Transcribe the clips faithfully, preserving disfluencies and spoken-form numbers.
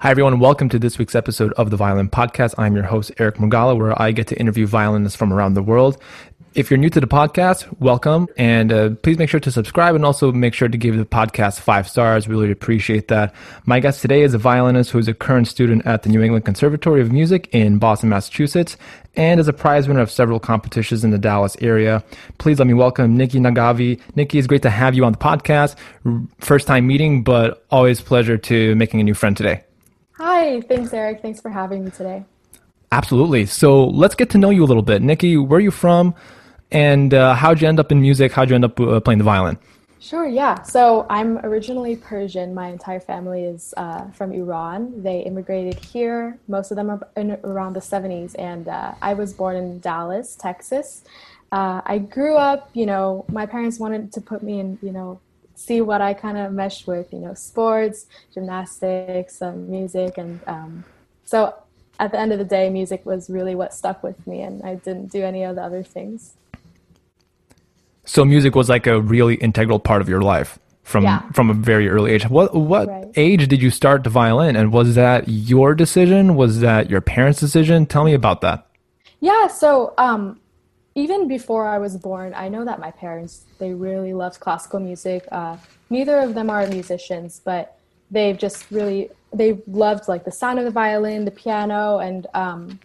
Hi, everyone. Welcome to this week's episode of The Violin Podcast. I'm your host, Eric Mugala, where I get to interview violinists from around the world. If you're new to the podcast, welcome. And uh, please make sure to subscribe and also make sure to give the podcast five stars. Really appreciate that. My guest today is a violinist who is a current student at the New England Conservatory of Music in Boston, Massachusetts, and is a prize winner of several competitions in the Dallas area. Please let me welcome Nikki Nagavi. Nikki, it's great to have you on the podcast. First time meeting, but always pleasure to making a new friend today. Hi, thanks, Eric. Thanks for having me today. Absolutely. So let's get to know you a little bit. Nikki, where are you from? And uh, how'd you end up in music? How'd you end up uh, playing the violin? Sure, yeah. So I'm originally Persian. My entire family is uh, from Iran. They immigrated here. Most of them are in around the seventies. And uh, I was born in Dallas, Texas. Uh, I grew up, you know, my parents wanted to put me in, you know, see what I kind of meshed with, you know, sports, gymnastics, um, music. And um, so at the end of the day, music was really what stuck with me, and I didn't do any of the other things. So music was like a really integral part of your life from yeah. from a very early age. What what right. age did you start the violin? And was that your decision? Was that your parents' decision? Tell me about that. Yeah, so um, even before I was born, I know that my parents, they really loved classical music. Uh, neither of them are musicians, but they've just really, they loved like the sound of the violin, the piano. And um,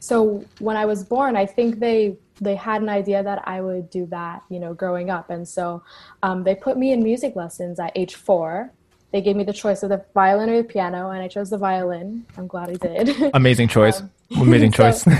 so when I was born, I think they, they had an idea that I would do that, you know, growing up. And so um, they put me in music lessons at age four. They gave me the choice of the violin or the piano, and I chose the violin. I'm glad I did. Amazing choice. um, Amazing choice. so,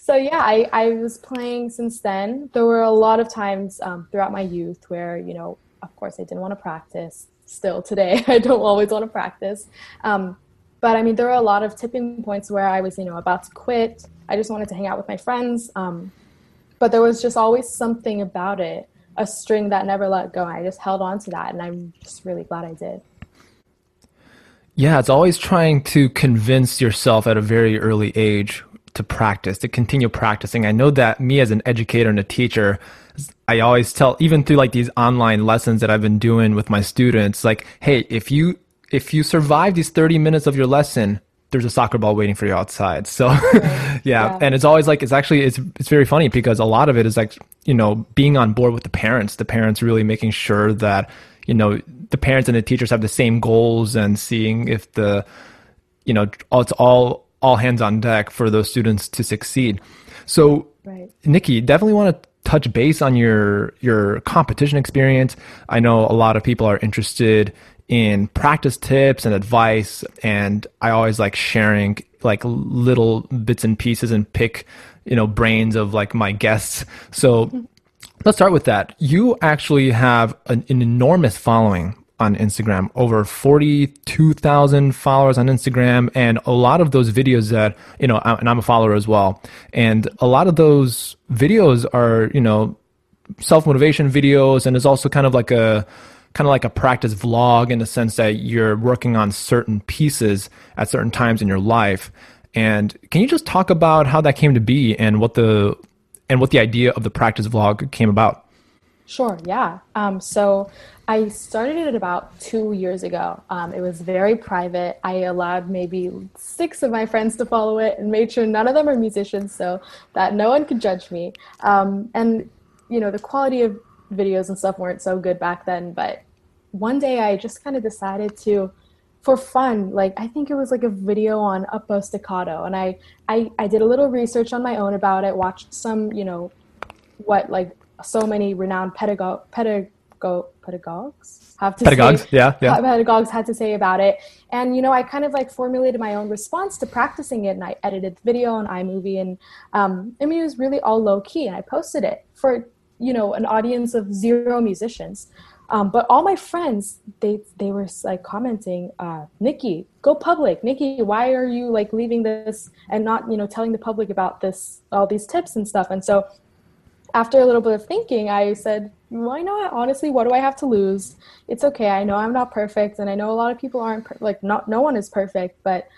so yeah, I, I was playing since then. There were a lot of times um, throughout my youth where, you know, of course I didn't want to practice. Still today, I don't always want to practice. Um, but I mean, there were a lot of tipping points where I was, you know, about to quit. I just wanted to hang out with my friends. Um, but there was just always something about it, a string that never let go. I just held on to that, and I'm just really glad I did. Yeah, it's always trying to convince yourself at a very early age to practice, to continue practicing. I know that me as an educator and a teacher, I always tell, even through like these online lessons that I've been doing with my students, like, hey, if you if you survive these thirty minutes of your lesson, there's a soccer ball waiting for you outside. So right. yeah. yeah, and it's always like, it's actually, it's it's very funny because a lot of it is like, you know, being on board with the parents, the parents really making sure that, you know, the parents and the teachers have the same goals and seeing if the, you know, it's all all hands on deck for those students to succeed. So, right. Nikki, definitely want to touch base on your your competition experience. I know a lot of people are interested in practice tips and advice, and I always like sharing like little bits and pieces and pick, you know, brains of like my guests. So. Let's start with that. You actually have an, an enormous following on Instagram, over forty-two thousand followers on Instagram, and a lot of those videos that, you know, and I'm a follower as well, and a lot of those videos are, you know, self-motivation videos, and it's also kind of like a, kind of like a practice vlog in the sense that you're working on certain pieces at certain times in your life. And can you just talk about how that came to be and what the... and what the idea of the practice vlog came about? Sure, yeah. Um, so I started it about two years ago. Um, it was very private. I allowed maybe six of my friends to follow it and made sure none of them are musicians so that no one could judge me. Um, and, you know, the quality of videos and stuff weren't so good back then. But one day I just kind of decided to, for fun, like I think it was like a video on upbow staccato, and I, I I did a little research on my own about it, watched some, you know, what like so many renowned pedago- pedago- pedagogues have to pedagogues, say, yeah, yeah. pedagogues had to say about it. And, you know, I kind of like formulated my own response to practicing it, and I edited the video on iMovie, and um, I mean, it was really all low key, and I posted it for, you know, an audience of zero musicians. Um, but all my friends, they they were like commenting, uh, Nikki, go public. Nikki, why are you like leaving this and not, you know, telling the public about this, all these tips and stuff? And so after a little bit of thinking, I said, why not? Honestly, what do I have to lose? It's okay. I know I'm not perfect. And I know a lot of people aren't per- like not, no one is perfect, but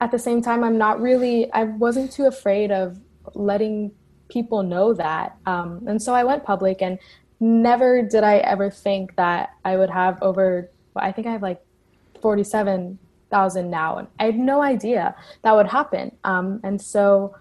at the same time, I'm not really, I wasn't too afraid of letting people know that. Um, and so I went public, and never did I ever think that I would have over, I think I have like forty-seven thousand now, and I had no idea that would happen. Um, and so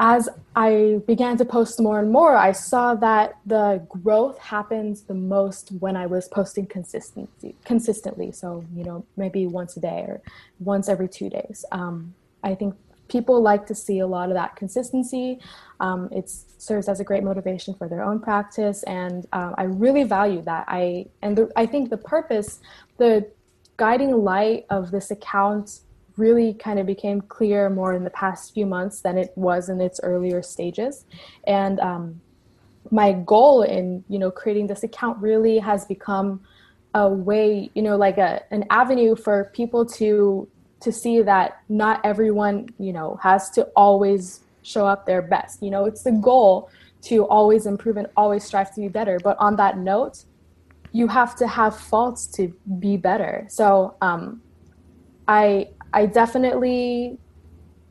as I began to post more and more, I saw that the growth happens the most when I was posting consistency, consistently. So, you know, maybe once a day or once every two days. Um, I think people like to see a lot of that consistency. Um, it serves as a great motivation for their own practice. And um, I really value that. I And the, I think the purpose, the guiding light of this account really kind of became clear more in the past few months than it was in its earlier stages. And um, my goal in, you know, creating this account really has become a way, you know, like a an avenue for people to to see that not everyone, you know, has to always show up their best. You know, it's the goal to always improve and always strive to be better. But on that note, you have to have faults to be better. So um, I I definitely,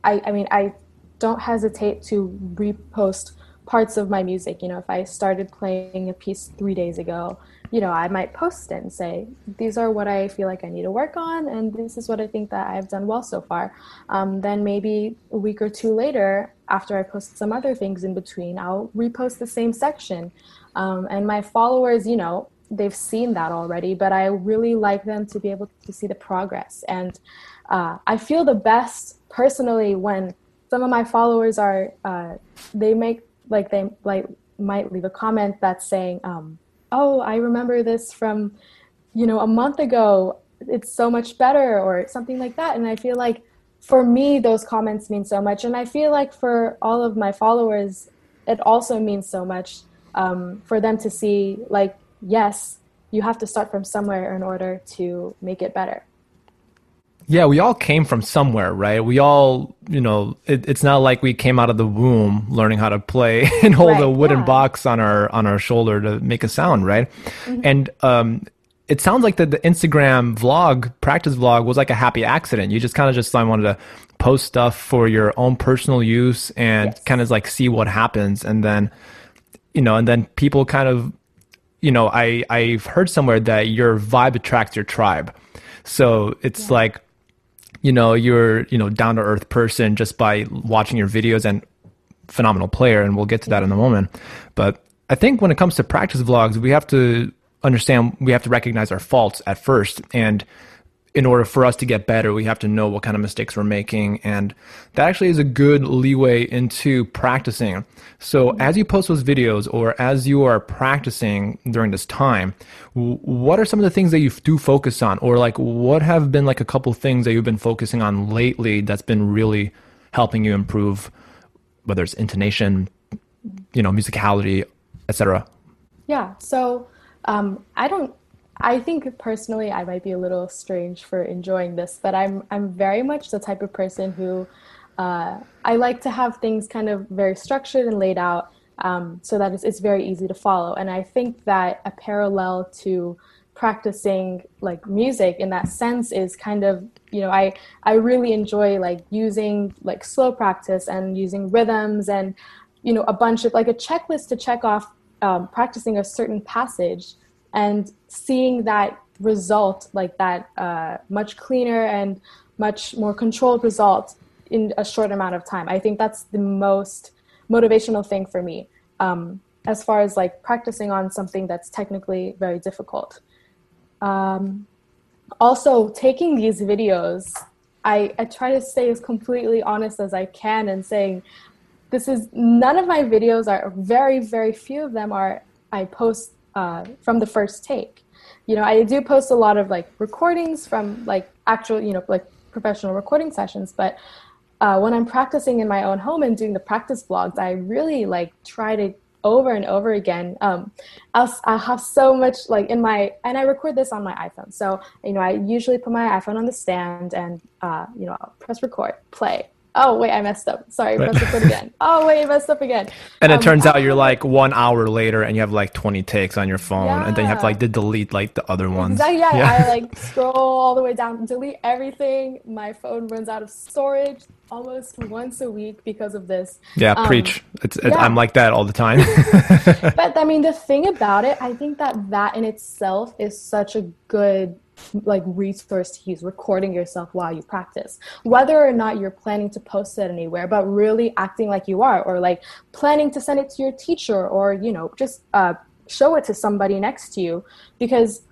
I, I mean, I don't hesitate to repost parts of my music. You know, if I started playing a piece three days ago, you know, I might post it and say, these are what I feel like I need to work on, and this is what I think that I've done well so far. Um, then maybe a week or two later, after I posted some other things in between, I'll repost the same section. Um, and my followers, you know, they've seen that already, but I really like them to be able to see the progress. And uh, I feel the best personally when some of my followers are, uh, they make like, they like might leave a comment that's saying, um, oh, I remember this from, you know, a month ago, it's so much better, or something like that. And I feel like for me, those comments mean so much. And I feel like for all of my followers, it also means so much um, for them to see, like, yes, you have to start from somewhere in order to make it better. Yeah, we all came from somewhere, right? We all, you know, it, it's not like we came out of the womb learning how to play and hold right, a wooden yeah. box on our on our shoulder to make a sound, right? Mm-hmm. And um, it sounds like the, the Instagram vlog, practice vlog, was like a happy accident. You just kind of just wanted to post stuff for your own personal use and yes. kind of like see what happens. And then, you know, and then people kind of, you know, I, I've heard somewhere that your vibe attracts your tribe. So it's yeah. like, you know, you're, you know, down to earth person just by watching your videos, and phenomenal player. And we'll get to that in a moment. But I think when it comes to practice vlogs, we have to understand, we have to recognize our faults at first. And in order for us to get better, we have to know what kind of mistakes we're making. And that actually is a good leeway into practicing. So as you post those videos, or as you are practicing during this time, what are some of the things that you do focus on? Or like, what have been like a couple of things that you've been focusing on lately that's been really helping you improve, whether it's intonation, you know, musicality, et cetera? Yeah. So um, I don't, I think personally, I might be a little strange for enjoying this, but I'm I'm very much the type of person who uh, I like to have things kind of very structured and laid out um, so that it's, it's very easy to follow. And I think that a parallel to practicing like music in that sense is kind of, you know, I, I really enjoy like using like slow practice and using rhythms and, you know, a bunch of like a checklist to check off um, practicing a certain passage. And seeing that result, like that uh, much cleaner and much more controlled result in a short amount of time. I think that's the most motivational thing for me um, as far as like practicing on something that's technically very difficult. Um, also, taking these videos, I, I try to stay as completely honest as I can and saying, this is, none of my videos are, very, very few of them are, I post Uh, from the first take. You know, I do post a lot of like recordings from like actual, you know, like professional recording sessions, but uh, when I'm practicing in my own home and doing the practice vlogs, I really like try to over and over again. Um, I'll, I'll have so much like in my, and I record this on my iPhone. So, you know, I usually put my iPhone on the stand and, uh, you know, I'll press record, play. Oh, wait, I messed up. Sorry, press record again. Oh, wait, I messed up again. And it um, turns out you're like one hour later and you have like twenty takes on your phone. Yeah. And then you have to like to delete like the other ones. Exactly, yeah, yeah, I like scroll all the way down, delete everything. My phone runs out of storage almost once a week because of this. Yeah, um, preach. It's, it's, yeah. I'm like that all the time. But I mean, the thing about it, I think that that in itself is such a good like resource to use, recording yourself while you practice, whether or not you're planning to post it anywhere, but really acting like you are, or like planning to send it to your teacher, or, you know, just uh, show it to somebody next to you. Because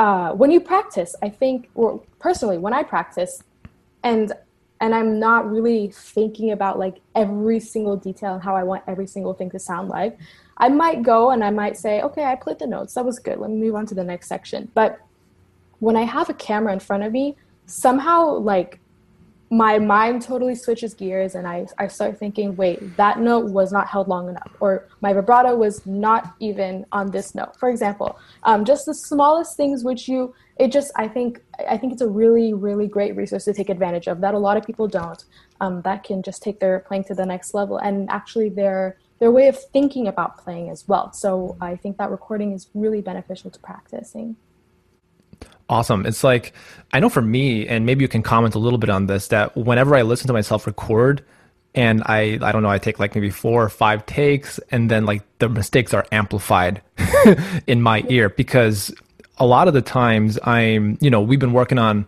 uh, when you practice, I think, or personally, when I practice and and I'm not really thinking about like every single detail and how I want every single thing to sound like, I might go and I might say, okay, I played the notes. That was good. Let me move on to the next section. But when I have a camera in front of me, somehow like my mind totally switches gears and I, I start thinking, wait, that note was not held long enough, or my vibrato was not even on this note, for example. Um, just the smallest things which you, it just, I think, I think it's a really, really great resource to take advantage of that a lot of people don't, um, that can just take their playing to the next level and actually their, their way of thinking about playing as well. So I think that recording is really beneficial to practicing. Awesome. It's like, I know for me, and maybe you can comment a little bit on this, that whenever I listen to myself record and I, I don't know, I take like maybe four or five takes and then like the mistakes are amplified in my ear, because a lot of the times I'm, you know, we've been working on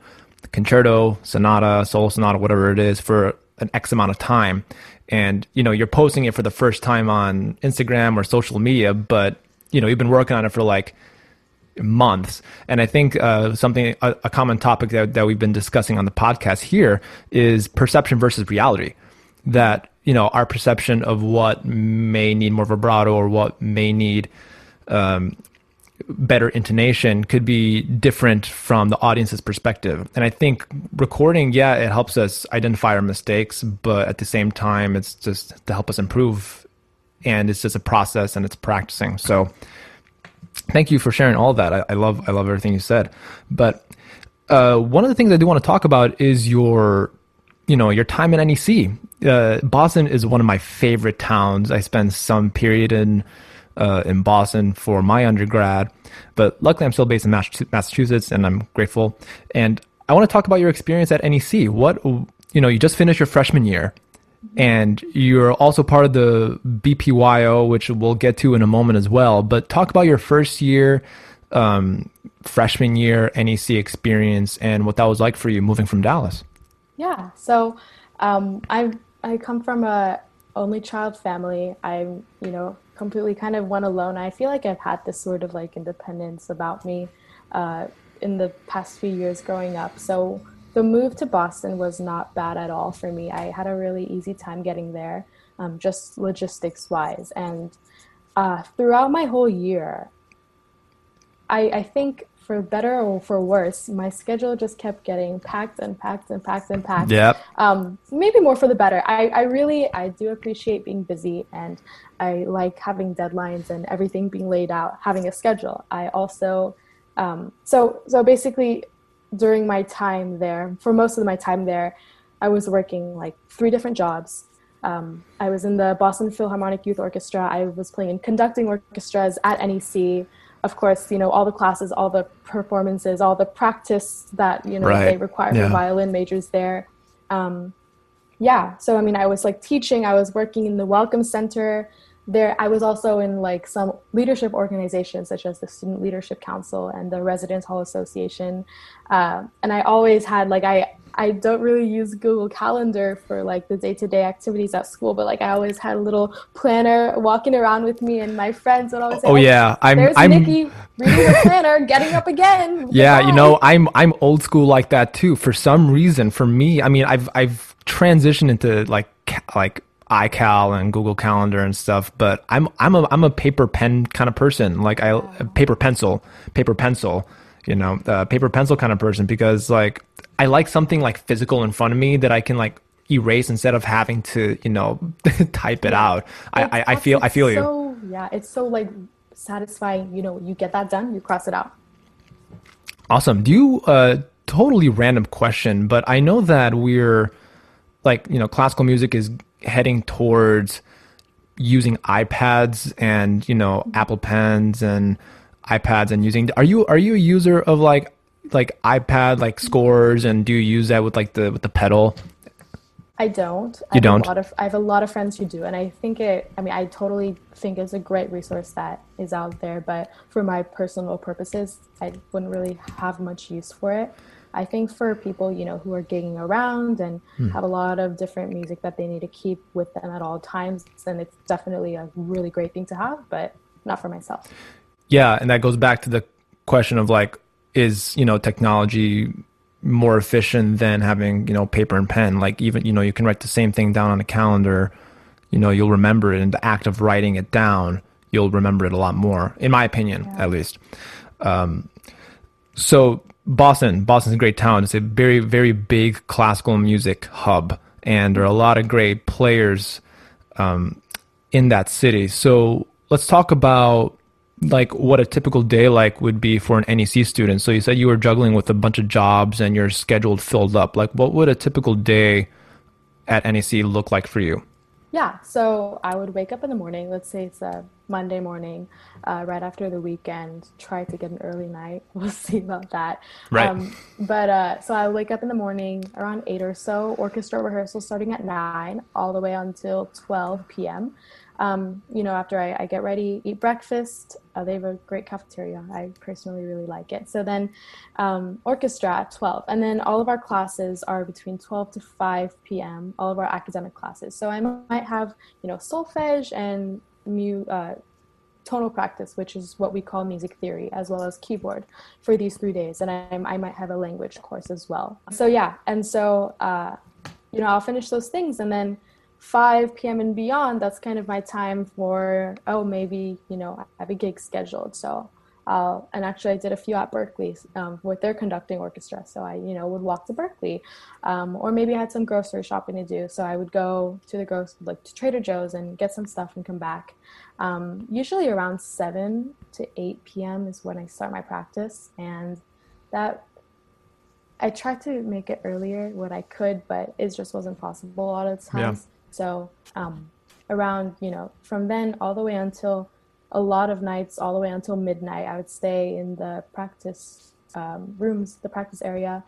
concerto, sonata, solo sonata, whatever it is for an X amount of time. And, you know, you're posting it for the first time on Instagram or social media, but, you know, you've been working on it for like months. And I think uh, something, a, a common topic that, that we've been discussing on the podcast here is perception versus reality, that, you know, our perception of what may need more vibrato or what may need um, better intonation could be different from the audience's perspective. And I think recording, yeah, it helps us identify our mistakes, but at the same time, it's just to help us improve. And it's just a process and it's practicing. So thank you for sharing all that. I, I love I love everything you said. But uh, one of the things I do want to talk about is your, you know, your time at N E C. Uh, Boston is one of my favorite towns. I spent some period in uh, in Boston for my undergrad, but luckily I'm still based in Massachusetts, and I'm grateful. And I want to talk about your experience at N E C. What, you know, you just finished your freshman year, and you're also part of the B P Y O, which we'll get to in a moment as well. But talk about your first year, um, freshman year N E C experience and what that was like for you moving from Dallas. Yeah, so um, I I come from a only child family. I'm, you know, completely kind of one alone. I feel like I've had this sort of like independence about me uh, in the past few years growing up. So the move to Boston was not bad at all for me. I had a really easy time getting there, um, just logistics wise. And uh, throughout my whole year, I, I think for better or for worse, my schedule just kept getting packed and packed and packed and packed. Yep. Um, maybe more for the better. I, I really, I do appreciate being busy, and I like having deadlines and everything being laid out, having a schedule. I also, um, so so basically, during my time there, for most of my time there, I was working like three different jobs. Um, I was in the Boston Philharmonic Youth Orchestra. I was playing in conducting orchestras at N E C. Of course, you know, all the classes, all the performances, all the practice that, you know, right. they require yeah. for violin majors there. Um, yeah. So, I mean, I was like teaching, I was working in the Welcome Center there. I was also in like some leadership organizations, such as the Student Leadership Council and the Residence Hall Association. Uh, and I always had like, I, I don't really use Google Calendar for like the day-to-day activities at school, but like I always had a little planner walking around with me, and my friends would always say, oh, oh yeah, I'm, there's I'm... Nikki reading her planner, getting up again. Yeah. Goodbye. You know, I'm, I'm old school like that too. For some reason, for me, I mean, I've, I've transitioned into like, like, iCal and Google Calendar and stuff, but I'm I'm a I'm a paper pen kind of person. Like I paper pencil, paper pencil, you know, uh, paper pencil kind of person, because like I like something like physical in front of me that I can like erase instead of having to, you know, type it out. That's, I I feel I feel so you. Yeah, it's so like satisfying. You know, you get that done, you cross it out. Awesome. Do you, uh, totally random question, but I know that we're like, you know, classical music is heading towards using iPads and, you know, Apple Pens and iPads and using, are you, are you a user of like, like iPad, like scores, and do you use that with like the, with the pedal? I don't. You I don't? A lot of, I have a lot of friends who do. And I think it, I mean, I totally think it's a great resource that is out there. But for my personal purposes, I wouldn't really have much use for it. I think for people, you know, who are gigging around and hmm. have a lot of different music that they need to keep with them at all times, then it's definitely a really great thing to have, but not for myself. Yeah. And that goes back to the question of like, is, you know, technology more efficient than having, you know, paper and pen? Like, even, you know, you can write the same thing down on a calendar, you know, you'll remember it, and the act of writing it down, you'll remember it a lot more, in my opinion, yeah. at least. Um, so Boston, Boston's a great town. It's a very, very big classical music hub, and there are a lot of great players um, in that city. So let's talk about like what a typical day like would be for an N E C student. So you said you were juggling with a bunch of jobs and your schedule filled up. Like, what would a typical day at N E C look like for you? Yeah, so I would wake up in the morning. Let's say it's a Monday morning, uh, right after the weekend. Try to get an early night. We'll see about that. Right. Um, but uh, so I wake up in the morning around eight or so. Orchestra rehearsal starting at nine, all the way until twelve p.m. Um, you know, after I, I get ready, eat breakfast. Uh, they have a great cafeteria. I personally really like it. So then um, orchestra at twelve. And then all of our classes are between twelve to five p.m., all of our academic classes. So I might have, you know, solfege and mu- uh, tonal practice, which is what we call music theory, as well as keyboard for these three days. And I, I might have a language course as well. So, yeah. And so, uh, you know, I'll finish those things, and then five p.m. and beyond, that's kind of my time for, oh, maybe, you know, I have a gig scheduled. So I'll, and actually I did a few at Berkeley um, with their conducting orchestra. So I, you know, would walk to Berkeley, um, or maybe I had some grocery shopping to do. So I would go to the grocery, like to Trader Joe's, and get some stuff and come back. Um, usually around seven to eight p.m. is when I start my practice. And that, I tried to make it earlier when I could, but it just wasn't possible a lot of times. Yeah. So um, around, you know, from then all the way until a lot of nights, all the way until midnight, I would stay in the practice um, rooms, the practice area,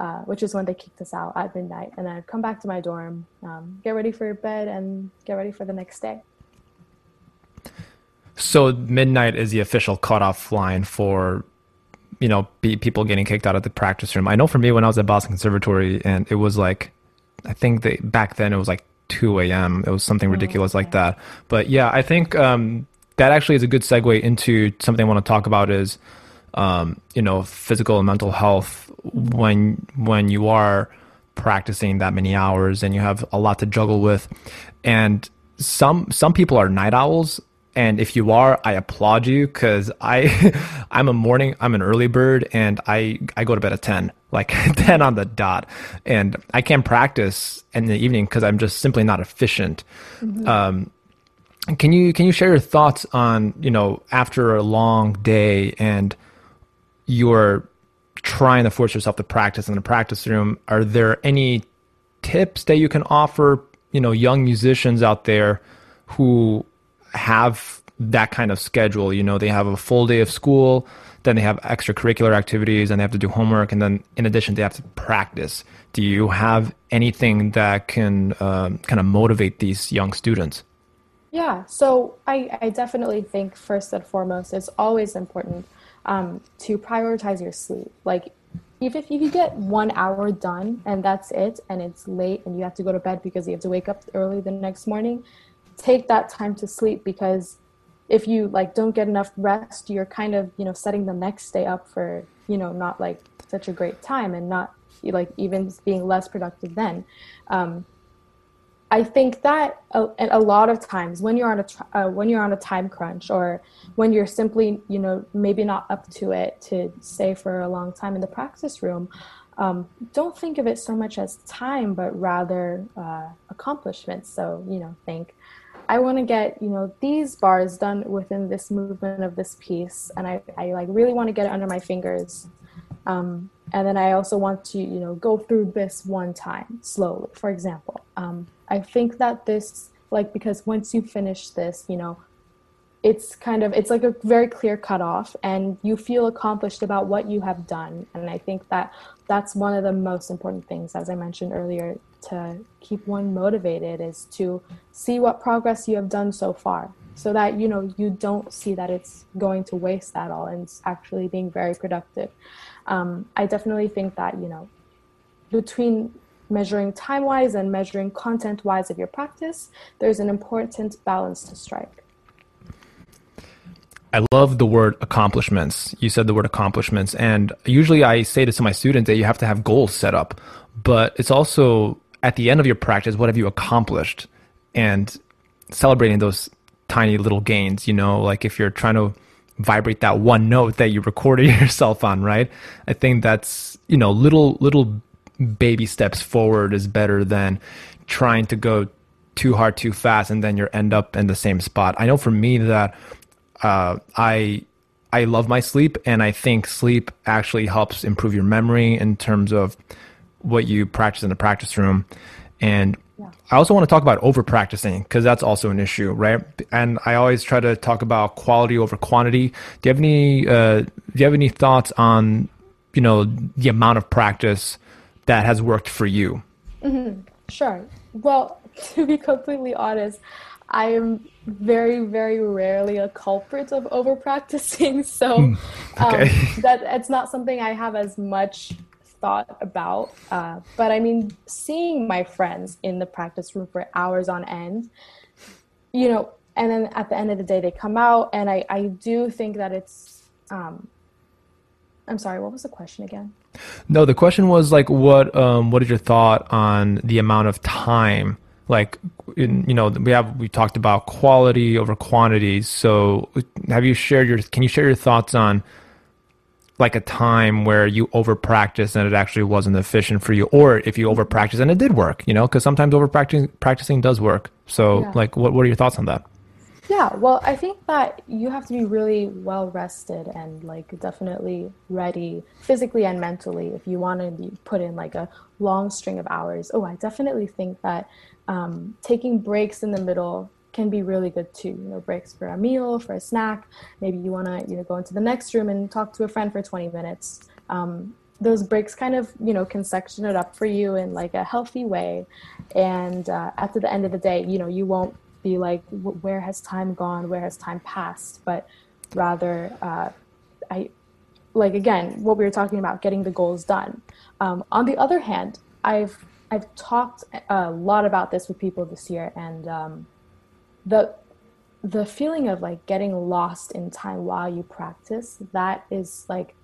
uh, which is when they kicked us out at midnight. And I'd come back to my dorm, um, get ready for bed, and get ready for the next day. So midnight is the official cutoff line for, you know, be, people getting kicked out of the practice room. I know for me when I was at Boston Conservatory, and it was like, I think they, back then it was like two a.m. It was something ridiculous oh, okay. like that. But yeah, I think um, that actually is a good segue into something I want to talk about is, um, you know, physical and mental health when when you are practicing that many hours and you have a lot to juggle with. And some some people are night owls. And if you are, I applaud you, because I, I'm a morning, I'm an early bird, and I, I go to bed at ten, like ten on the dot. And I can't practice in the evening because I'm just simply not efficient. Mm-hmm. Um, can you, can you share your thoughts on, you know, after a long day and you're trying to force yourself to practice in the practice room, are there any tips that you can offer, you know, young musicians out there who have that kind of schedule? You know, they have a full day of school, then they have extracurricular activities, and they have to do homework, and then in addition they have to practice. Do you have anything that can um, kind of motivate these young students? Yeah, so I, I definitely think first and foremost it's always important um, to prioritize your sleep. Like, if, if you get one hour done and that's it, and it's late and you have to go to bed because you have to wake up early the next morning, take that time to sleep, because if you like don't get enough rest, you're kind of, you know, setting the next day up for, you know, not like such a great time, and not like even being less productive then. Um, I think that a, and a lot of times when you're on a uh, when you're on a time crunch, or when you're simply, you know, maybe not up to it to stay for a long time in the practice room, Um, don't think of it so much as time, but rather uh, accomplishments. So, you know, think I want to get, you know, these bars done within this movement of this piece. And I, I like really want to get it under my fingers. Um, and then I also want to, you know, go through this one time slowly, for example. Um, I think that this, like, because once you finish this, you know, it's kind of, it's like a very clear cutoff and you feel accomplished about what you have done. And I think that that's one of the most important things, as I mentioned earlier, to keep one motivated is to see what progress you have done so far so that, you know, you don't see that it's going to waste at all and it's actually being very productive. Um, I definitely think that, you know, between measuring time-wise and measuring content-wise of your practice, there's an important balance to strike. I love the word accomplishments. You said the word accomplishments, and usually I say this to my students that you have to have goals set up, but it's also at the end of your practice, what have you accomplished? And celebrating those tiny little gains, you know, like if you're trying to vibrate that one note that you recorded yourself on, right? I think that's, you know, little little baby steps forward is better than trying to go too hard, too fast, and then you end up in the same spot. I know for me that Uh, I I love my sleep, and I think sleep actually helps improve your memory in terms of what you practice in the practice room. And yeah. I also want to talk about over-practicing because that's also an issue, right? And I always try to talk about quality over quantity. Do you have any uh, do you have any thoughts on, you know, the amount of practice that has worked for you? Mm-hmm. Sure. Well, to be completely honest, I am very, very rarely a culprit of over-practicing, so mm, okay. um, that it's not something I have as much thought about. Uh, but I mean, seeing my friends in the practice room for hours on end, you know, and then at the end of the day, they come out, and I, I do think that it's, um, I'm sorry, what was the question again? No, the question was like, what, um, what is your thought on the amount of time? Like, in, you know, we have, we talked about quality over quantity. So have you shared your, can you share your thoughts on like a time where you over practiced and it actually wasn't efficient for you, or if you over practiced and it did work, you know, because sometimes over practicing does work. So yeah. like, what, what are your thoughts on that? Yeah, well, I think that you have to be really well rested and like definitely ready physically and mentally if you want to be put in like a long string of hours. Oh, I definitely think that um, taking breaks in the middle can be really good too. You know, breaks for a meal, for a snack. Maybe you want to, you know, go into the next room and talk to a friend for twenty minutes. Um, those breaks kind of, you know, can section it up for you in like a healthy way. And uh, after the end of the day, you know, you won't be like, where has time gone? Where has time passed? But rather, uh, I like, again, what we were talking about, getting the goals done. Um, on the other hand, I've I've talked a lot about this with people this year, and um, the the feeling of like getting lost in time while you practice, that is like,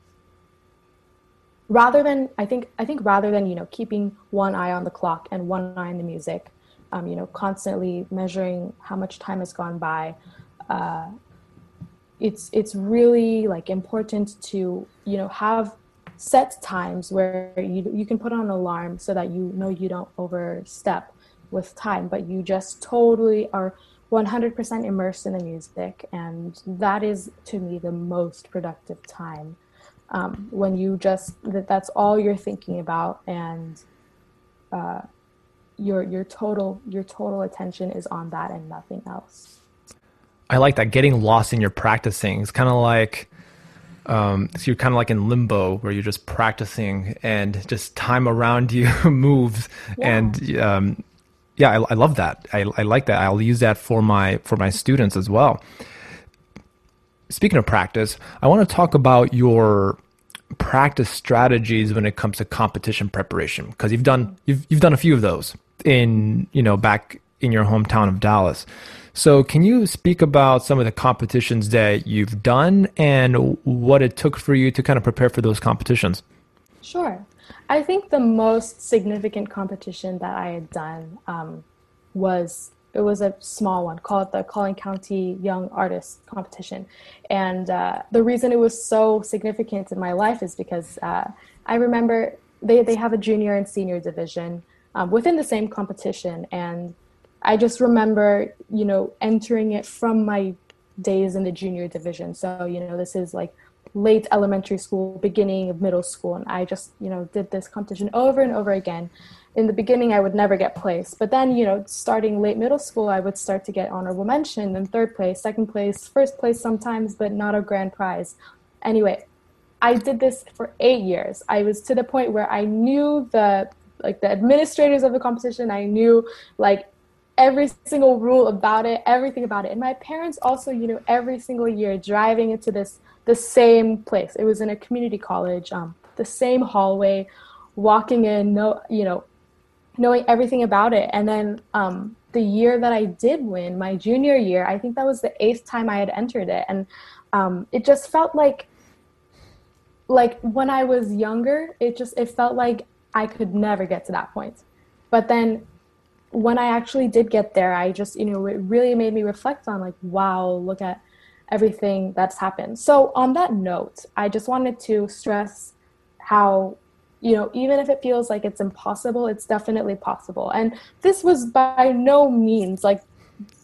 rather than, I think, I think rather than, you know, keeping one eye on the clock and one eye on the music, Um, you know, constantly measuring how much time has gone by. Uh, it's it's really like important to, you know, have set times where you you can put on an alarm so that you know you don't overstep with time, but you just totally are one hundred percent immersed in the music, and that is to me the most productive time, um, when you just that that's all you're thinking about, and. Uh, Your your total your total attention is on that and nothing else. I like that, getting lost in your practicing. It's kind of like um, so you're kind of like in limbo where you're just practicing and just time around you moves. Yeah. And um, yeah, I, I love that. I, I like that. I'll use that for my for my students as well. Speaking of practice, I want to talk about your practice strategies when it comes to competition preparation, because you've done you've you've done a few of those. In, you know, back in your hometown of Dallas. So can you speak about some of the competitions that you've done and what it took for you to kind of prepare for those competitions? Sure. I think the most significant competition that I had done um, was, it was a small one called the Collin County Young Artist Competition. And uh, the reason it was so significant in my life is because uh, I remember they, they have a junior and senior division Um, within the same competition. And I just remember, you know, entering it from my days in the junior division. So, you know, this is like late elementary school, beginning of middle school. And I just, you know, did this competition over and over again. In the beginning, I would never get placed. But then, you know, starting late middle school, I would start to get honorable mention and third place, second place, first place sometimes, but not a grand prize. Anyway, I did this for eight years. I was to the point where I knew the, like, the administrators of the competition. I knew, like, every single rule about it, everything about it. And my parents also, you know, every single year driving into this, the same place. It was in a community college, um, the same hallway, walking in, no, you know, knowing everything about it. And then um, the year that I did win, my junior year, I think that was the eighth time I had entered it. And um, it just felt like, like when I was younger, it just, it felt like I could never get to that point. But then when I actually did get there, I just, you know, it really made me reflect on like, wow, look at everything that's happened. So on that note, I just wanted to stress how, you know, even if it feels like it's impossible, it's definitely possible. And this was by no means like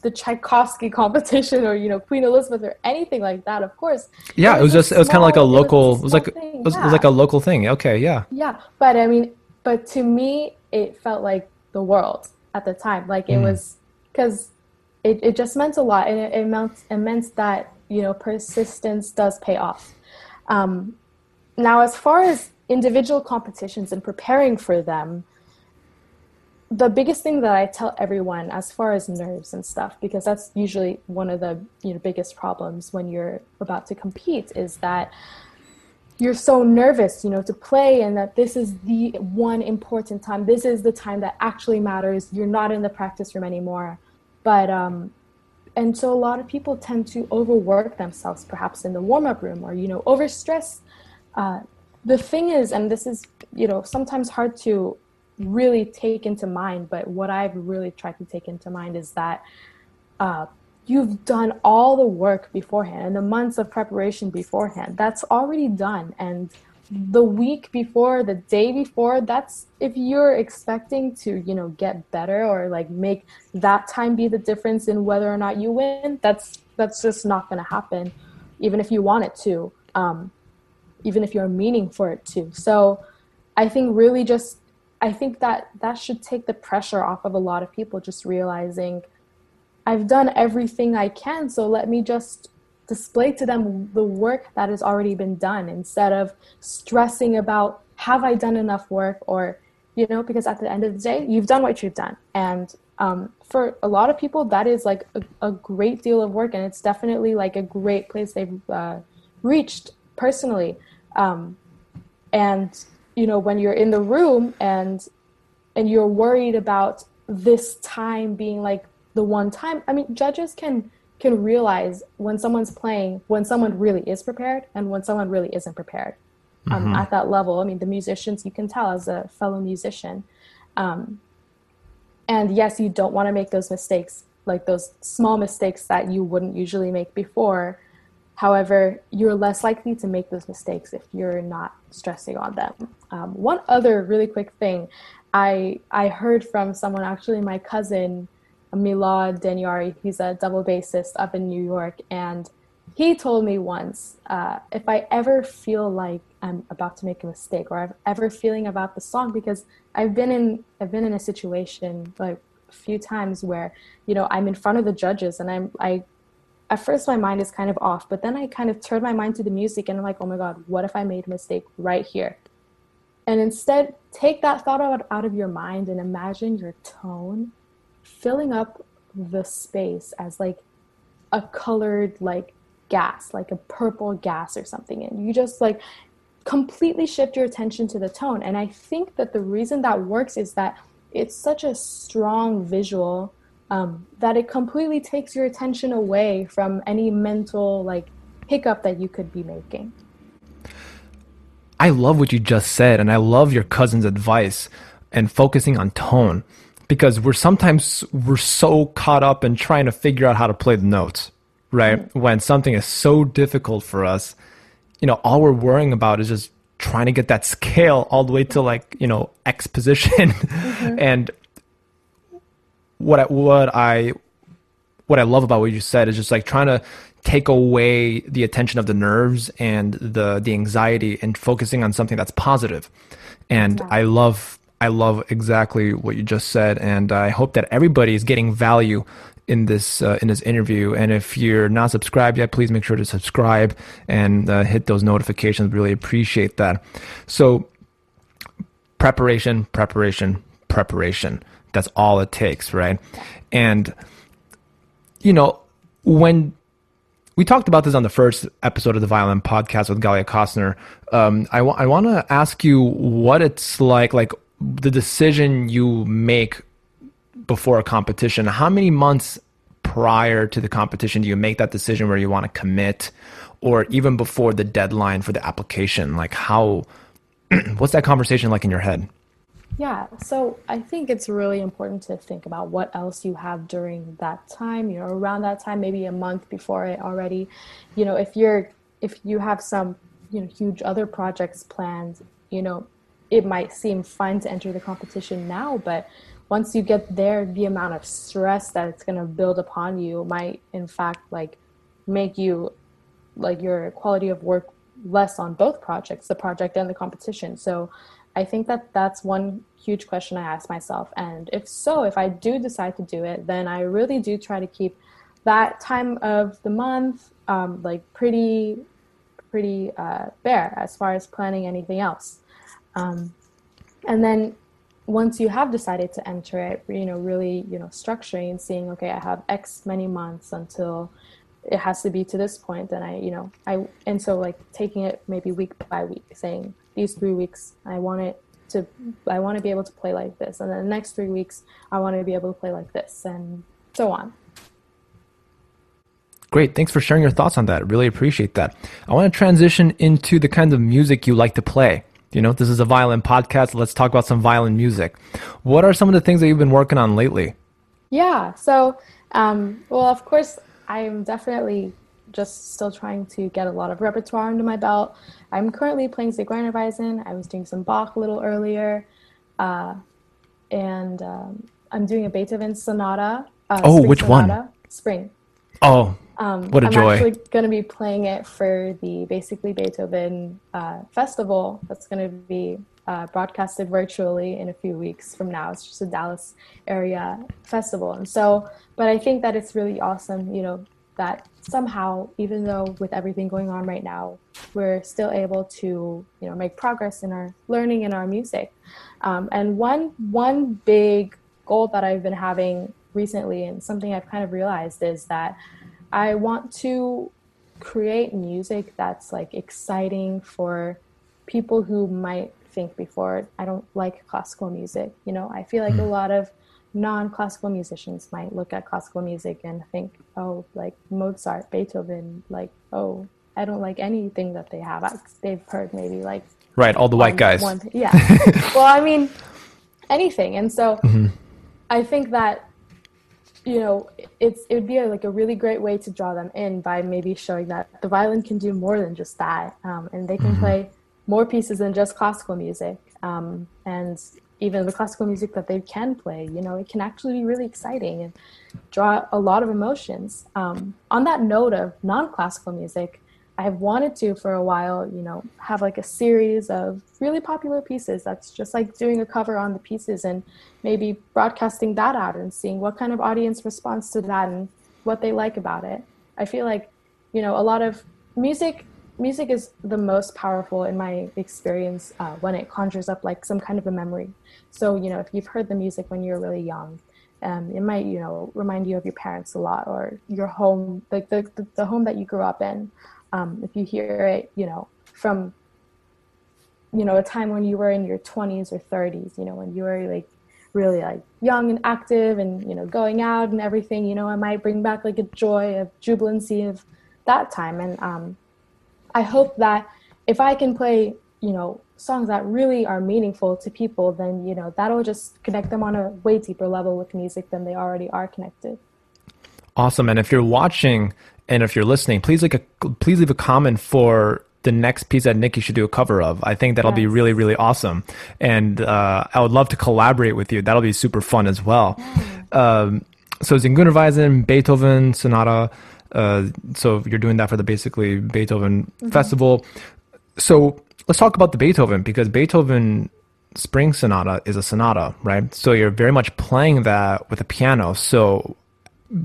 the Tchaikovsky competition or, you know, Queen Elizabeth or anything like that, of course. Yeah, it was just, it was kind of like a local, it was like, it was like a local thing. Okay, yeah. Yeah, but I mean, but to me, it felt like the world at the time. Like it mm. was, because it, it just meant a lot. And it, it meant, it meant that, you know, persistence does pay off. Um, now, as far as individual competitions and preparing for them, the biggest thing that I tell everyone as far as nerves and stuff, because that's usually one of the, you know, biggest problems when you're about to compete, is that you're so nervous, you know, to play, and that this is the one important time. This is the time that actually matters. You're not in the practice room anymore. But, um, and so a lot of people tend to overwork themselves, perhaps in the warm-up room, or, you know, overstress. Uh, the thing is, and this is, you know, sometimes hard to really take into mind, but what I've really tried to take into mind is that, uh, you've done all the work beforehand and the months of preparation beforehand. That's already done. And the week before, the day before, that's if you're expecting to, you know, get better or like make that time be the difference in whether or not you win, that's that's just not going to happen, even if you want it to, um, even if you're meaning for it to. So I think really just, I think that that should take the pressure off of a lot of people, just realizing I've done everything I can, so let me just display to them the work that has already been done, instead of stressing about, have I done enough work? Or, you know, because at the end of the day, you've done what you've done. And um, for a lot of people, that is like a, a great deal of work. And it's definitely like a great place they've uh, reached personally. Um, and, you know, when you're in the room and and you're worried about this time being like, the one time, I mean, judges can can realize when someone's playing, when someone really is prepared and when someone really isn't prepared um, mm-hmm. at that level. I mean, the musicians, you can tell as a fellow musician. Um, and yes, you don't want to make those mistakes, like those small mistakes that you wouldn't usually make before. However, you're less likely to make those mistakes if you're not stressing on them. Um, one other really quick thing I I heard from someone, actually my cousin, Milad Daniari, he's a double bassist up in New York. And he told me once, uh, if I ever feel like I'm about to make a mistake or I'm ever feeling about the song, because I've been in, I've been in a situation like a few times where, you know, I'm in front of the judges and I'm, I, at first my mind is kind of off, but then I kind of turn my mind to the music and I'm like, oh my God, what if I made a mistake right here? And instead take that thought out, out of your mind and imagine your tone filling up the space as like a colored like gas, like a purple gas or something. And you just like completely shift your attention to the tone. And I think that the reason that works is that it's such a strong visual um, that it completely takes your attention away from any mental like hiccup that you could be making. I love what you just said. And I love your cousin's advice and focusing on tone. Because we're sometimes we're so caught up in trying to figure out how to play the notes, right? Mm-hmm. When something is so difficult for us, you know, all we're worrying about is just trying to get that scale all the way to like, you know, X position. Mm-hmm. And what I, what I what I love about what you said is just like trying to take away the attention of the nerves and the the anxiety and focusing on something that's positive. And yeah. I love I love exactly what you just said, and I hope that everybody is getting value in this uh, in this interview. And if you're not subscribed yet, please make sure to subscribe and uh, hit those notifications. Really appreciate that. So preparation, preparation, preparation. That's all it takes, right? And you know, when we talked about this on the first episode of the Violin Podcast with Galia Kostner, um, I, w- I want to ask you what it's like, like the decision you make before a competition. How many months prior to the competition do you make that decision where you want to commit, or even before the deadline for the application? Like how, what's that conversation like in your head? Yeah, so I think it's really important to think about what else you have during that time, you know, around that time, maybe a month before it already. You know, if you're, if you have some, you know, huge other projects planned, you know, it might seem fun to enter the competition now, but once you get there, the amount of stress that it's going to build upon you might, in fact, like make you, like your quality of work less on both projects, the project and the competition. So I think that that's one huge question I ask myself. And if so, if I do decide to do it, then I really do try to keep that time of the month um, like pretty, pretty uh, bare as far as planning anything else. Um, and then once you have decided to enter it, you know, really, you know, structuring and seeing, okay, I have X many months until it has to be to this point. And I, you know, I, and so like taking it maybe week by week, saying these three weeks, I want it to, I want to be able to play like this. And then the next three weeks, I want to be able to play like this, and so on. Great. Thanks for sharing your thoughts on that. Really appreciate that. I want to transition into the kinds of music you like to play. You know, this is a violin podcast. Let's talk about some violin music. What are some of the things that you've been working on lately? Yeah. So, um, well, of course, I'm definitely just still trying to get a lot of repertoire under my belt. I'm currently playing Zigeunerweisen. I was doing some Bach a little earlier. Uh, and um, I'm doing a Beethoven sonata. Uh, oh, which sonata. One? Spring. Oh, um, what a I'm joy. I'm actually going to be playing it for the Basically Beethoven uh, festival that's going to be uh, broadcasted virtually in a few weeks from now. It's just a Dallas area festival. And so, but I think that it's really awesome, you know, that somehow, even though with everything going on right now, we're still able to, you know, make progress in our learning and our music. Um, and one one big goal that I've been having recently, and something I've kind of realized, is that I want to create music that's like exciting for people who might think before, I don't like classical music. You know, I feel like mm. a lot of non-classical musicians might look at classical music and think, oh, like Mozart, Beethoven, like, oh, I don't like anything that they have. I, they've heard maybe like... Right, all the white um, guys. One, yeah. Well, I mean, anything. And so mm-hmm. I think that, you know, it's it would be a, like a really great way to draw them in by maybe showing that the violin can do more than just that. Um, and they can mm-hmm. play more pieces than just classical music. Um, and even the classical music that they can play, you know, it can actually be really exciting and draw a lot of emotions. Um, on that note of non-classical music, I've wanted to for a while, you know, have like a series of really popular pieces that's just like doing a cover on the pieces and maybe broadcasting that out and seeing what kind of audience responds to that and what they like about it. I feel like, you know, a lot of music music is the most powerful in my experience uh, when it conjures up like some kind of a memory. So, you know, if you've heard the music when you're really young, um, it might, you know, remind you of your parents a lot, or your home, like the, the, the home that you grew up in. Um, if you hear it, you know, from, you know, a time when you were in your twenties or thirties, you know, when you were like really like young and active and, you know, going out and everything, you know, it might bring back like a joy of jubilancy of that time. And um, I hope that if I can play, you know, songs that really are meaningful to people, then, you know, that'll just connect them on a way deeper level with music than they already are connected. Awesome. And if you're watching and if you're listening, please like a, please leave a comment for the next piece that Nikki should do a cover of. I think that'll yes. be really, really awesome. And uh, I would love to collaborate with you. That'll be super fun as well. Yeah. um, so Zigeunerweisen, Beethoven, Sonata. Uh, so you're doing that for the Basically Beethoven mm-hmm. Festival. So let's talk about the Beethoven, because Beethoven Spring Sonata is a sonata, right? So you're very much playing that with a piano. So,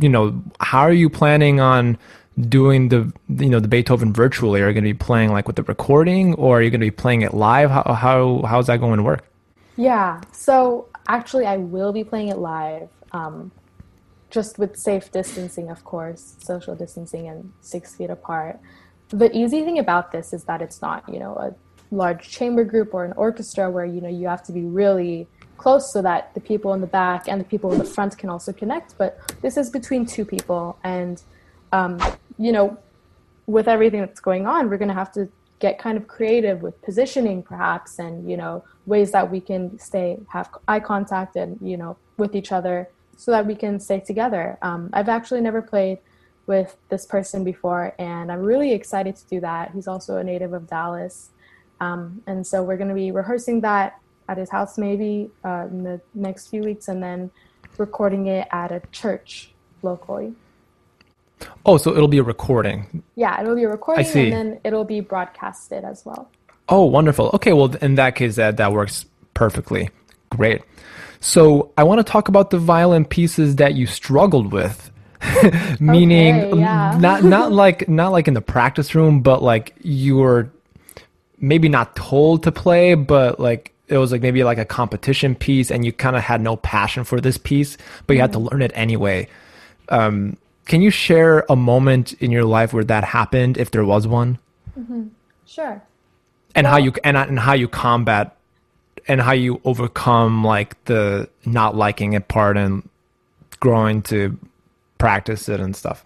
you know, how are you planning on doing the, you know, the Beethoven virtually? Are you going to be playing like with the recording, or are you going to be playing it live? How, how, how's that going to work? Yeah. So actually I will be playing it live. Um, just with safe distancing, of course, social distancing and six feet apart. The easy thing about this is that it's not, you know, a large chamber group or an orchestra where, you know, you have to be really close so that the people in the back and the people in the front can also connect. But this is between two people. And, um, you know, with everything that's going on, we're going to have to get kind of creative with positioning perhaps, and, you know, ways that we can stay, have eye contact and, you know, with each other so that we can stay together. Um, I've actually never played with this person before, and I'm really excited to do that. He's also a native of Dallas. Um, and so we're going to be rehearsing that at his house maybe uh, in the next few weeks, and then recording it at a church locally. Oh, so it'll be a recording. Yeah, it'll be a recording, I see. And then it'll be broadcasted as well. Oh, wonderful. Okay, well, in that case, that, that works perfectly. Great. So I want to talk about the violin pieces that you struggled with. Meaning, okay, yeah. not not like not like in the practice room, but like you were maybe not told to play, but like it was like maybe like a competition piece, and you kind of had no passion for this piece, but you mm-hmm. had to learn it anyway. Um, can you share a moment in your life where that happened, if there was one? Mm-hmm. Sure. And well, how you and and how you combat and how you overcome like the not liking it part and growing to practice it and stuff.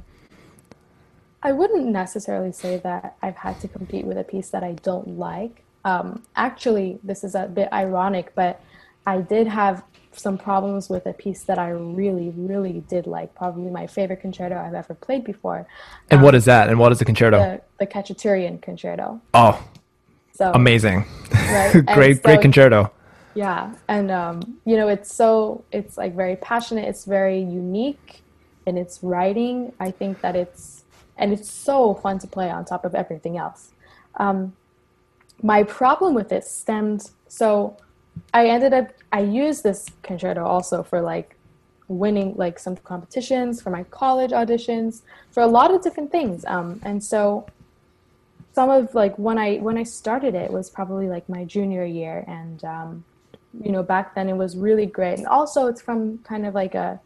I wouldn't necessarily say that I've had to compete with a piece that I don't like. Um, actually, this is a bit ironic, but I did have some problems with a piece that I really, really did like, probably my favorite concerto I've ever played before. And um, what is that? And what is the concerto? The, the Khachaturian concerto. Oh, so amazing. Right? great, so, great concerto. Yeah. And, um, you know, it's so, it's like very passionate. It's very unique in its writing. I think that it's, and it's so fun to play on top of everything else. Um, my problem with it stemmed, so I ended up, I used this concerto also for like winning like some competitions, for my college auditions, for a lot of different things. Um, and so some of like when I, when I started it was probably like my junior year. And, um, you know, back then it was really great. And also it's from kind of like a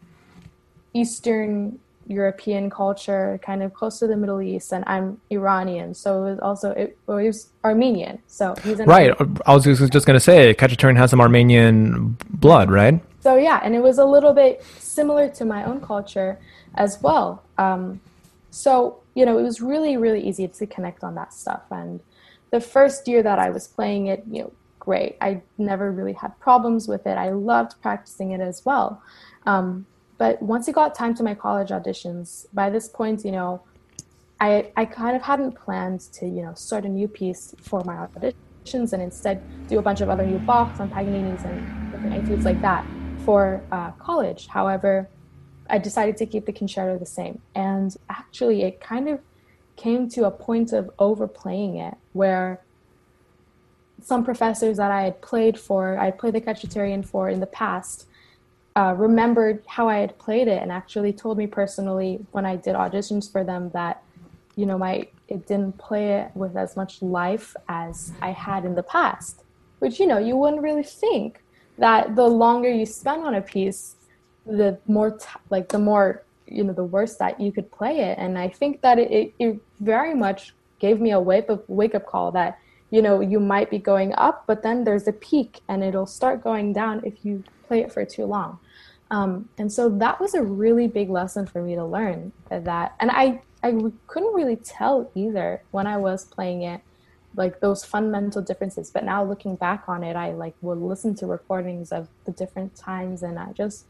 Eastern European culture, kind of close to the Middle East, and I'm Iranian, so it was also it, well, it was Armenian. So he's an right. Armenian. I was just going to say, Khachaturian has some Armenian blood, right? So yeah, and it was a little bit similar to my own culture as well. Um, so you know, it was really, really easy to connect on that stuff. And the first year that I was playing it, you know, great. I never really had problems with it. I loved practicing it as well. Um, But once it got time to my college auditions, by this point, you know, I I kind of hadn't planned to, you know, start a new piece for my auditions and instead do a bunch of other new Bachs and Paganinis and different etudes like that for uh, college. However, I decided to keep the concerto the same. And actually, it kind of came to a point of overplaying it where some professors that I had played for, I had played the Khachaturian for in the past, Uh, remembered how I had played it and actually told me personally when I did auditions for them that, you know, my it didn't play it with as much life as I had in the past, which, you know, you wouldn't really think that the longer you spend on a piece, the more t- like the more, you know, the worse that you could play it. And I think that it, it, it very much gave me a wake up, wake up call that, you know, you might be going up, but then there's a peak and it'll start going down if you play it for too long. Um, and so that was a really big lesson for me to learn that. And I, I couldn't really tell either when I was playing it, like those fundamental differences. But now looking back on it, I like will listen to recordings of the different times. And I just,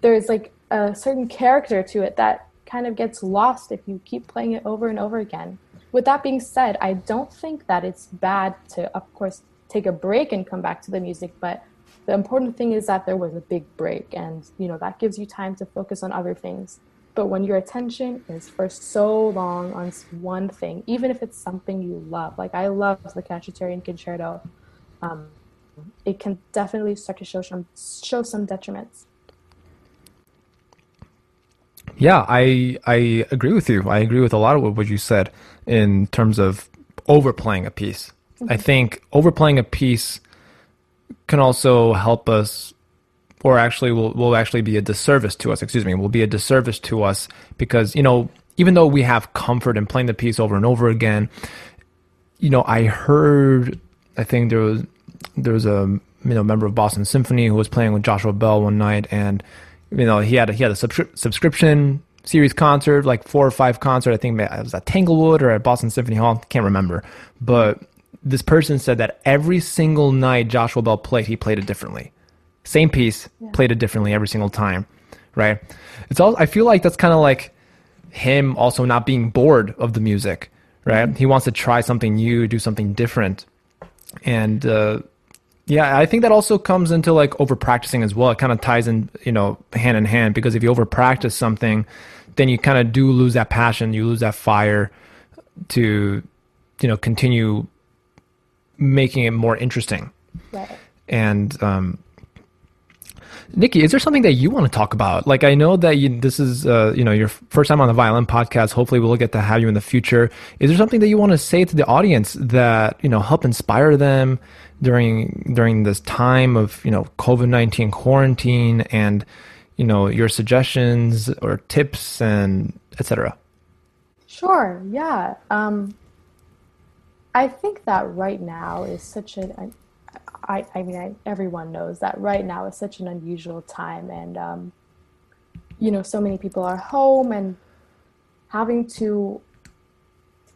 there's like a certain character to it that kind of gets lost if you keep playing it over and over again. With that being said, I don't think that it's bad to, of course, take a break and come back to the music, but The important thing is that there was a big break, and, you know, that gives you time to focus on other things. But when your attention is for so long on one thing, even if it's something you love, like I love the Khachaturian concerto, um, it can definitely start to show some show some detriments. Yeah, I I agree with you. I agree with a lot of what you said in terms of overplaying a piece. Mm-hmm. I think overplaying a piece can also help us, or actually will will actually be a disservice to us. Excuse me, will be a disservice to us because, you know, even though we have comfort in playing the piece over and over again, you know, I heard, I think there was there was a you know member of Boston Symphony who was playing with Joshua Bell one night, and you know, he had a, he had a subscri- subscription series concert, like four or five concert. I think it was at Tanglewood or at Boston Symphony Hall. Can't remember. But this person said that every single night Joshua Bell played, he played it differently. Same piece, yeah. Played it differently every single time, right? It's all. I feel like that's kind of like him also not being bored of the music, right? Mm-hmm. He wants to try something new, do something different. And uh yeah, I think that also comes into like over practicing as well. It kind of ties in, you know, hand in hand, because if you over practice something, then you kind of do lose that passion, you lose that fire to, you know, continue making it more interesting. Right. And um, Nikki, is there something that you want to talk about? Like, I know that you, this is, uh, you know, your first time on the Violin Podcast. Hopefully we'll get to have you in the future. Is there something that you want to say to the audience that, you know, help inspire them during during this time of, you know, COVID nineteen quarantine, and, you know, your suggestions or tips and et cetera? Sure. Yeah. Um, I think that right now is such an, an I, I mean, I, everyone knows that right now is such an unusual time, and, um, you know, so many people are home and having to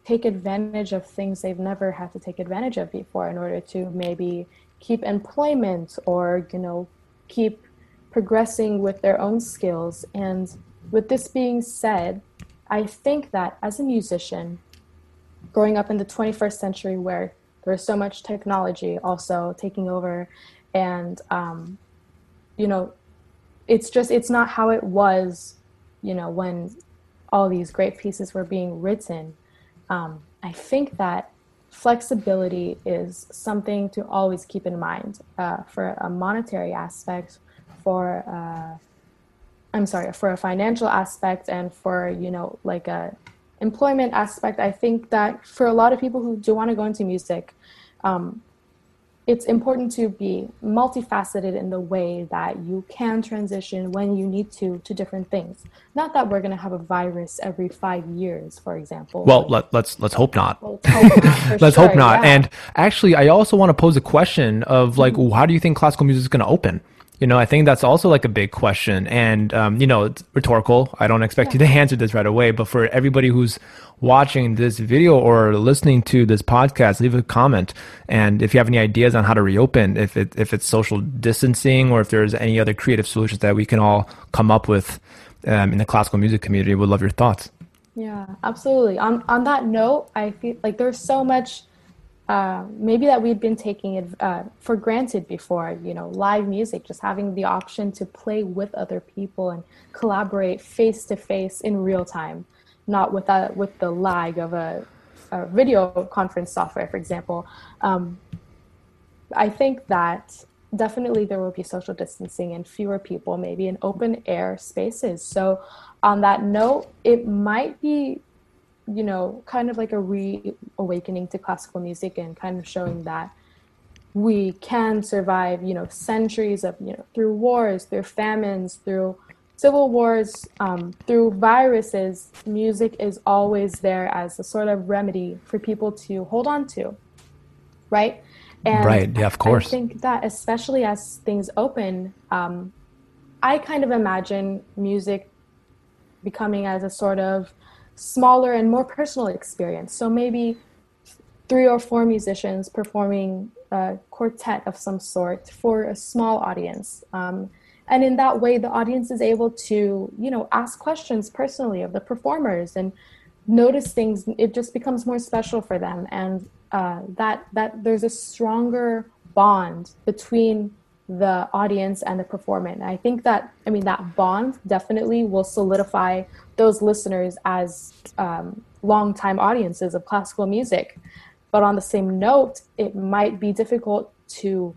take advantage of things they've never had to take advantage of before in order to maybe keep employment or, you know, keep progressing with their own skills. And with this being said, I think that as a musician, growing up in the twenty-first century where there's so much technology also taking over, and, um, you know, it's just, it's not how it was, you know, when all these great pieces were being written. Um, I think that flexibility is something to always keep in mind, uh, for a monetary aspect, for, uh, I'm sorry, for a financial aspect, and for, you know, like a employment aspect. I think that for a lot of people who do want to go into music, um, it's important to be multifaceted in the way that you can transition when you need to to different things. Not that we're going to have a virus every five years, for example. Well, let, let's let's hope not. Well, let's hope not. Let's sure, hope not. Yeah. And actually, I also want to pose a question of like, mm-hmm. How do you think classical music is going to open? You know, I think that's also like a big question, and, um, you know, it's rhetorical. I don't expect yeah. you to answer this right away, but for everybody who's watching this video or listening to this podcast, leave a comment. And if you have any ideas on how to reopen, if it, if it's social distancing, or if there's any other creative solutions that we can all come up with, um, in the classical music community, we'd love your thoughts. Yeah, absolutely. On, on that note, I feel like there's so much Uh, maybe that we'd been taking it uh, for granted before, you know, live music, just having the option to play with other people and collaborate face to face in real time, not with a, with the lag of a, a video conference software, for example. Um, I think that definitely there will be social distancing and fewer people, maybe in open air spaces. So on that note, it might be, you know, kind of like a reawakening to classical music, and kind of showing that we can survive, you know, centuries of, you know, through wars, through famines, through civil wars, um, through viruses. Music is always there as a sort of remedy for people to hold on to, right? And right, yeah, of course. I think that especially as things open, um, I kind of imagine music becoming as a sort of smaller and more personal experience. So maybe three or four musicians performing a quartet of some sort for a small audience. Um, and in that way, the audience is able to, you know, ask questions personally of the performers and notice things. It just becomes more special for them. And uh, that that there's a stronger bond between the audience and the performer. And I think that, I mean, that bond definitely will solidify those listeners as um, longtime audiences of classical music. But on the same note, it might be difficult to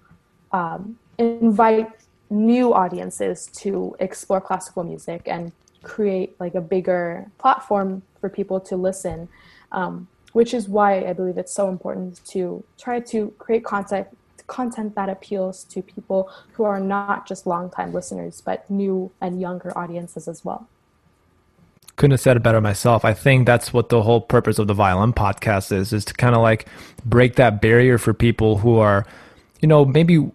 um, invite new audiences to explore classical music and create like a bigger platform for people to listen, um, which is why I believe it's so important to try to create content content that appeals to people who are not just longtime listeners, but new and younger audiences as well. Couldn't have said it better myself. I think that's what the whole purpose of the Violin Podcast is, is to kind of like break that barrier for people who are, you know, maybe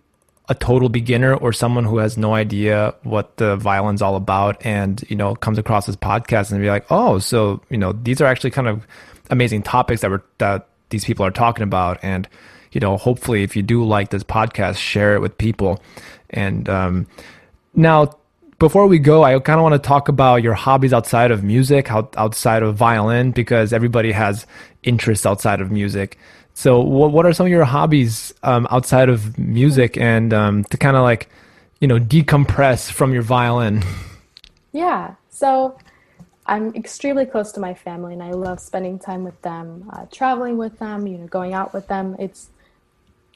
a total beginner or someone who has no idea what the violin's all about, and, you know, comes across this podcast and be like, oh, so, you know, these are actually kind of amazing topics that we're, that these people are talking about. And, you know, hopefully if you do like this podcast, share it with people. And um, now, before we go, I kind of want to talk about your hobbies outside of music, outside of violin, because everybody has interests outside of music. So what what are some of your hobbies um, outside of music, and um, to kind of like, you know, decompress from your violin? Yeah, so I'm extremely close to my family, and I love spending time with them, uh, traveling with them, you know, going out with them. It's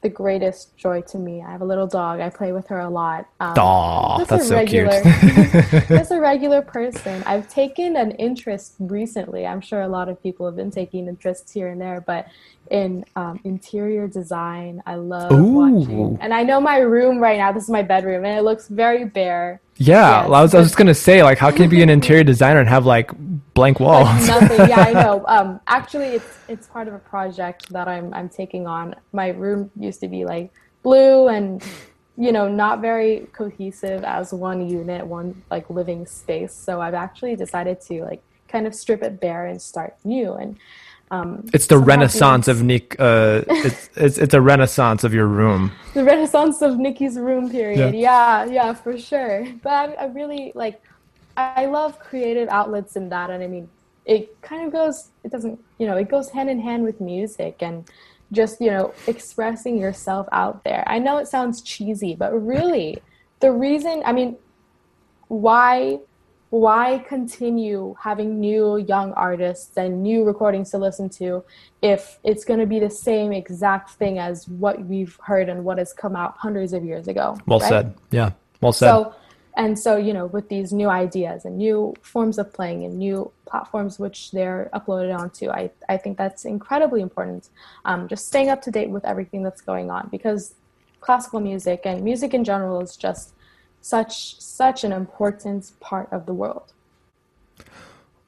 the greatest joy to me. I have a little dog. I play with her a lot. Um, Aww, that's so regular, cute. Just a regular person. I've taken an interest recently. I'm sure a lot of people have been taking interests here and there, but in um, interior design, I love Ooh. watching. And I know my room right now, this is my bedroom, and it looks very bare. Yeah, yes, I was I was just going to say, like, how can you be an interior designer and have, like, blank walls? Like nothing. Yeah, I know. Um, actually, it's it's part of a project that I'm I'm taking on. My room used to be, like, blue and, you know, not very cohesive as one unit, one, like, living space. So I've actually decided to, like, kind of strip it bare and start new. And um, it's the renaissance happiness. of Nick. Uh, it's, it's it's a renaissance of your room. The renaissance of Nikki's room. Period. Yeah, yeah, yeah, for sure. But I, I really like. I love creative outlets in that, and I mean, it kind of goes. It doesn't. You know, it goes hand in hand with music and just, you know, expressing yourself out there. I know it sounds cheesy, but really, the reason. I mean, why. Why continue having new young artists and new recordings to listen to if it's going to be the same exact thing as what we've heard and what has come out hundreds of years ago? Well right? said. Yeah. Well said. So, and so, you know, with these new ideas and new forms of playing and new platforms which they're uploaded onto, I, I think that's incredibly important. Um, just staying up to date with everything that's going on, because classical music and music in general is just such such an important part of the world.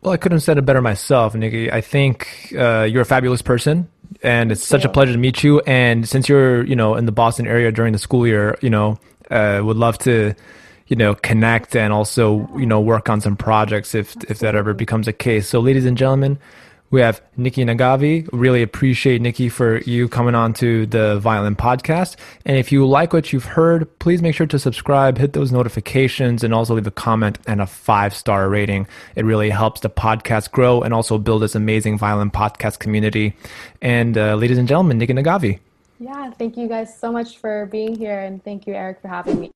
Well, I couldn't have said it better myself, Nikki. I think uh, you're a fabulous person, and it's such a pleasure to meet you. And since you're, you know, in the Boston area during the school year, you know, uh, would love to, you know, connect and also, you know, work on some projects if Absolutely. if that ever becomes a case. So, ladies and gentlemen, we have Nikki Nagavi. Really appreciate, Nikki, for you coming on to the Violin Podcast. And if you like what you've heard, please make sure to subscribe, hit those notifications, and also leave a comment and a five-star rating. It really helps the podcast grow and also build this amazing Violin Podcast community. And uh, ladies and gentlemen, Nikki Nagavi. Yeah, thank you guys so much for being here. And thank you, Eric, for having me.